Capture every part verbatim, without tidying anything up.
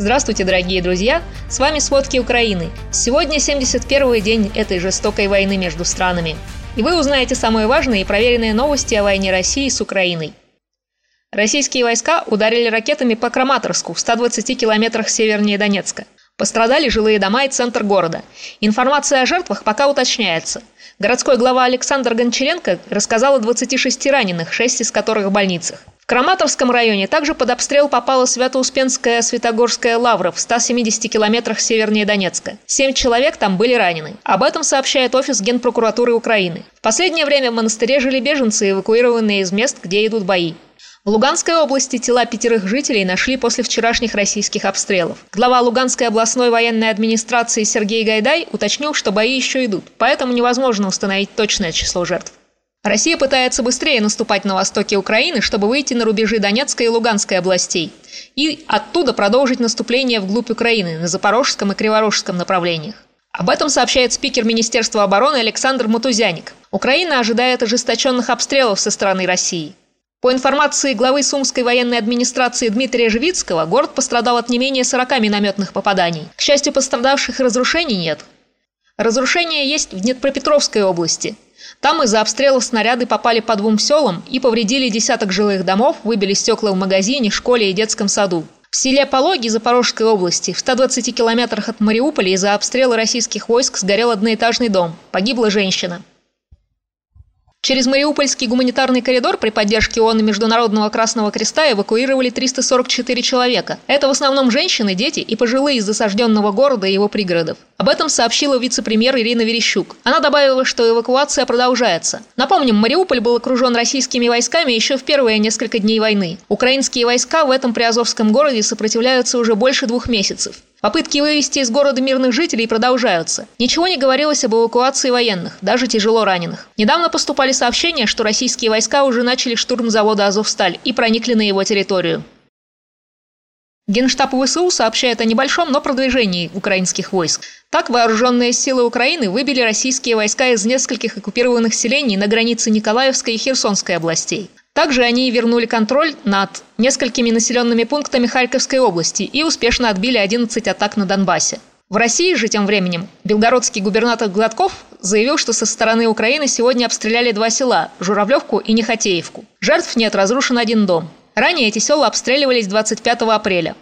Здравствуйте, дорогие друзья! С вами «Сводки Украины». Сегодня семьдесят первый день этой жестокой войны между странами. И вы узнаете самые важные и проверенные новости о войне России с Украиной. Российские войска ударили ракетами по Краматорску в ста двадцати километрах севернее Донецка. Пострадали жилые дома и центр города. Информация о жертвах пока уточняется. Городской глава Александр Гончаренко рассказал о двадцати шести раненых, шесть из которых в больницах. В Краматорском районе также под обстрел попала Свято-Успенская-Святогорская Лавра в ста семидесяти километрах севернее Донецка. Семь человек там были ранены. Об этом сообщает офис Генпрокуратуры Украины. В последнее время в монастыре жили беженцы, эвакуированные из мест, где идут бои. В Луганской области тела пятерых жителей нашли после вчерашних российских обстрелов. Глава Луганской областной военной администрации Сергей Гайдай уточнил, что бои еще идут, поэтому невозможно установить точное число жертв. Россия пытается быстрее наступать на востоке Украины, чтобы выйти на рубежи Донецкой и Луганской областей и оттуда продолжить наступление вглубь Украины на Запорожском и Криворожском направлениях. Об этом сообщает спикер Министерства обороны Александр Матузяник. Украина ожидает ожесточенных обстрелов со стороны России. По информации главы Сумской военной администрации Дмитрия Живицкого, город пострадал от не менее сорока минометных попаданий. К счастью, пострадавших разрушений нет. Разрушения есть в Днепропетровской области. Там из-за обстрелов снаряды попали по двум селам и повредили десяток жилых домов, выбили стекла в магазине, школе и детском саду. В селе Пологи Запорожской области в ста двадцати километрах от Мариуполя из-за обстрела российских войск сгорел одноэтажный дом. Погибла женщина. Через Мариупольский гуманитарный коридор при поддержке ООН и Международного Красного Креста эвакуировали триста сорок четыре человека. Это в основном женщины, дети и пожилые из засажденного города и его пригородов. Об этом сообщила вице-премьер Ирина Верещук. Она добавила, что эвакуация продолжается. Напомним, Мариуполь был окружен российскими войсками еще в первые несколько дней войны. Украинские войска в этом приазовском городе сопротивляются уже больше двух месяцев. Попытки вывести из города мирных жителей продолжаются. Ничего не говорилось об эвакуации военных, даже тяжело раненых. Недавно поступали сообщения, что российские войска уже начали штурм завода «Азовсталь» и проникли на его территорию. Генштаб ВСУ сообщает о небольшом, но продвижении украинских войск. Так, вооруженные силы Украины выбили российские войска из нескольких оккупированных селений на границе Николаевской и Херсонской областей. Также они вернули контроль над несколькими населенными пунктами Харьковской области и успешно отбили одиннадцать атак на Донбассе. В России же тем временем белгородский губернатор Гладков заявил, что со стороны Украины сегодня обстреляли два села – Журавлевку и Нехотеевку. Жертв нет, разрушен один дом. Ранее эти села обстреливались двадцать пятого апреля.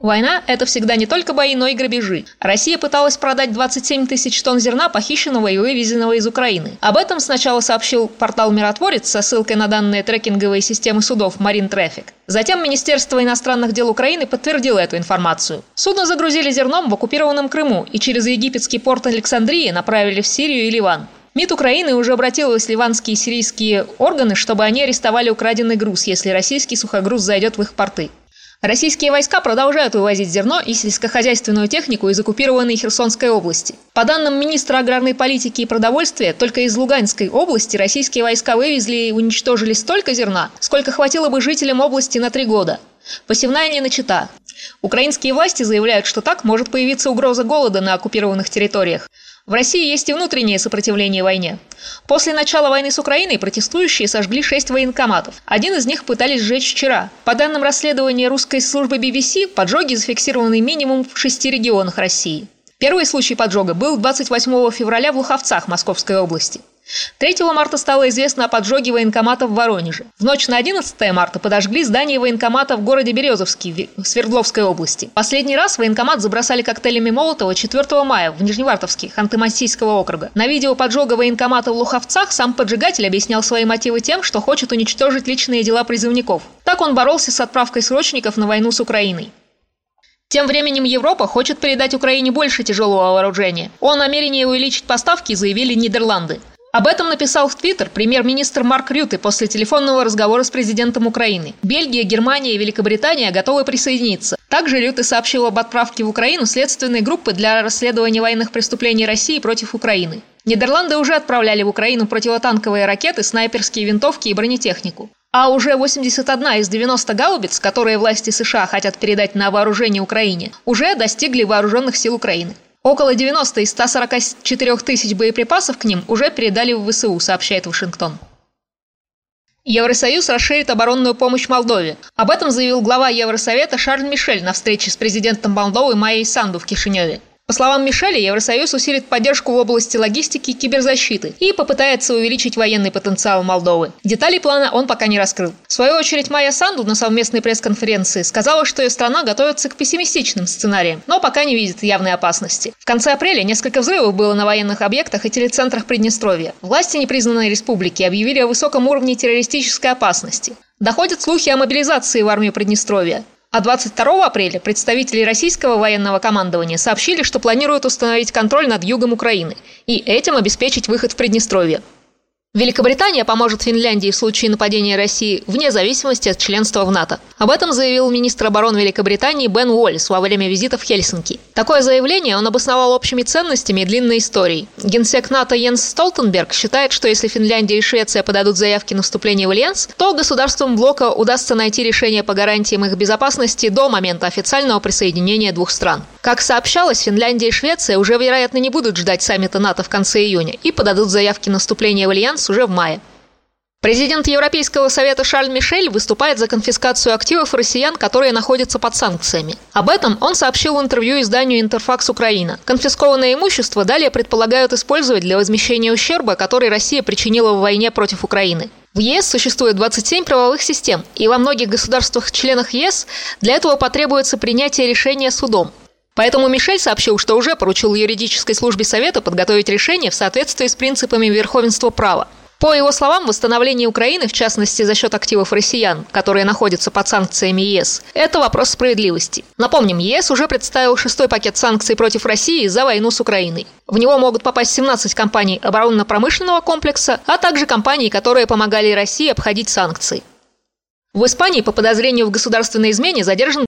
Война – это всегда не только бои, но и грабежи. Россия пыталась продать двадцать семь тысяч тонн зерна, похищенного и вывезенного из Украины. Об этом сначала сообщил портал «Миротворец» со ссылкой на данные трекинговой системы судов «Marine Traffic». Затем Министерство иностранных дел Украины подтвердило эту информацию. Судно загрузили зерном в оккупированном Крыму и через египетский порт Александрии направили в Сирию и Ливан. МИД Украины уже обратилась в ливанские и сирийские органы, чтобы они арестовали украденный груз, если российский сухогруз зайдет в их порты. Российские войска продолжают вывозить зерно и сельскохозяйственную технику из оккупированной Херсонской области. По данным министра аграрной политики и продовольствия, только из Луганской области российские войска вывезли и уничтожили столько зерна, сколько хватило бы жителям области на три года. Посевная не начата. Украинские власти заявляют, что так может появиться угроза голода на оккупированных территориях. В России есть и внутреннее сопротивление войне. После начала войны с Украиной протестующие сожгли шесть военкоматов. Один из них пытались сжечь вчера. По данным расследования русской службы би би си, поджоги зафиксированы минимум в шести регионах России. Первый случай поджога был двадцать восьмого февраля в Луховцах Московской области. третьего марта стало известно о поджоге военкомата в Воронеже. В ночь на одиннадцатое марта подожгли здание военкомата в городе Березовский Свердловской области. Последний раз военкомат забросали коктейлями Молотова четвертого мая в Нижневартовске Ханты-Мансийского округа. На видео поджога военкомата в Луховцах сам поджигатель объяснял свои мотивы тем, что хочет уничтожить личные дела призывников. Так он боролся с отправкой срочников на войну с Украиной. Тем временем Европа хочет передать Украине больше тяжелого вооружения. О намерении увеличить поставки заявили Нидерланды. Об этом написал в Твиттер премьер-министр Марк Рютте после телефонного разговора с президентом Украины. Бельгия, Германия и Великобритания готовы присоединиться. Также Рютте сообщил об отправке в Украину следственной группы для расследования военных преступлений России против Украины. Нидерланды уже отправляли в Украину противотанковые ракеты, снайперские винтовки и бронетехнику. А уже восемьдесят одна из девяноста гаубиц, которые власти США хотят передать на вооружение Украине, уже достигли вооруженных сил Украины. Около девяноста из ста сорока четырёх тысяч боеприпасов к ним уже передали в ВСУ, сообщает Вашингтон. Евросоюз расширит оборонную помощь Молдове. Об этом заявил глава Евросовета Шарль Мишель на встрече с президентом Молдовы Майей Санду в Кишиневе. По словам Мишеля, Евросоюз усилит поддержку в области логистики и киберзащиты и попытается увеличить военный потенциал Молдовы. Детали плана он пока не раскрыл. В свою очередь, Майя Санду на совместной пресс-конференции сказала, что ее страна готовится к пессимистичным сценариям, но пока не видит явной опасности. В конце апреля несколько взрывов было на военных объектах и телецентрах Приднестровья. Власти непризнанной республики объявили о высоком уровне террористической опасности. Доходят слухи о мобилизации в армию Приднестровья. А двадцать второго апреля представители российского военного командования сообщили, что планируют установить контроль над югом Украины и этим обеспечить выход в Приднестровье. Великобритания поможет Финляндии в случае нападения России вне зависимости от членства в НАТО. Об этом заявил министр обороны Великобритании Бен Уоллес во время визита в Хельсинки. Такое заявление он обосновал общими ценностями и длинной историей. Генсек НАТО Йенс Столтенберг считает, что если Финляндия и Швеция подадут заявки на вступление в Альянс, то государствам блока удастся найти решение по гарантиям их безопасности до момента официального присоединения двух стран. Как сообщалось, Финляндия и Швеция уже, вероятно, не будут ждать саммита НАТО в конце июня и подадут заявки на вступление в Альянс уже в мае. Президент Европейского совета Шарль Мишель выступает за конфискацию активов россиян, которые находятся под санкциями. Об этом он сообщил в интервью изданию «Интерфакс Украина». Конфискованное имущество далее предполагают использовать для возмещения ущерба, который Россия причинила в войне против Украины. В ЕС существует двадцать семь правовых систем, и во многих государствах-членах ЕС для этого потребуется принятие решения судом. Поэтому Мишель сообщил, что уже поручил юридической службе Совета подготовить решение в соответствии с принципами верховенства права. По его словам, восстановление Украины, в частности за счет активов россиян, которые находятся под санкциями ЕС, это вопрос справедливости. Напомним, ЕС уже представил шестой пакет санкций против России за войну с Украиной. В него могут попасть семнадцать компаний оборонно-промышленного комплекса, а также компании, которые помогали России обходить санкции. В Испании по подозрению в государственной измене задержан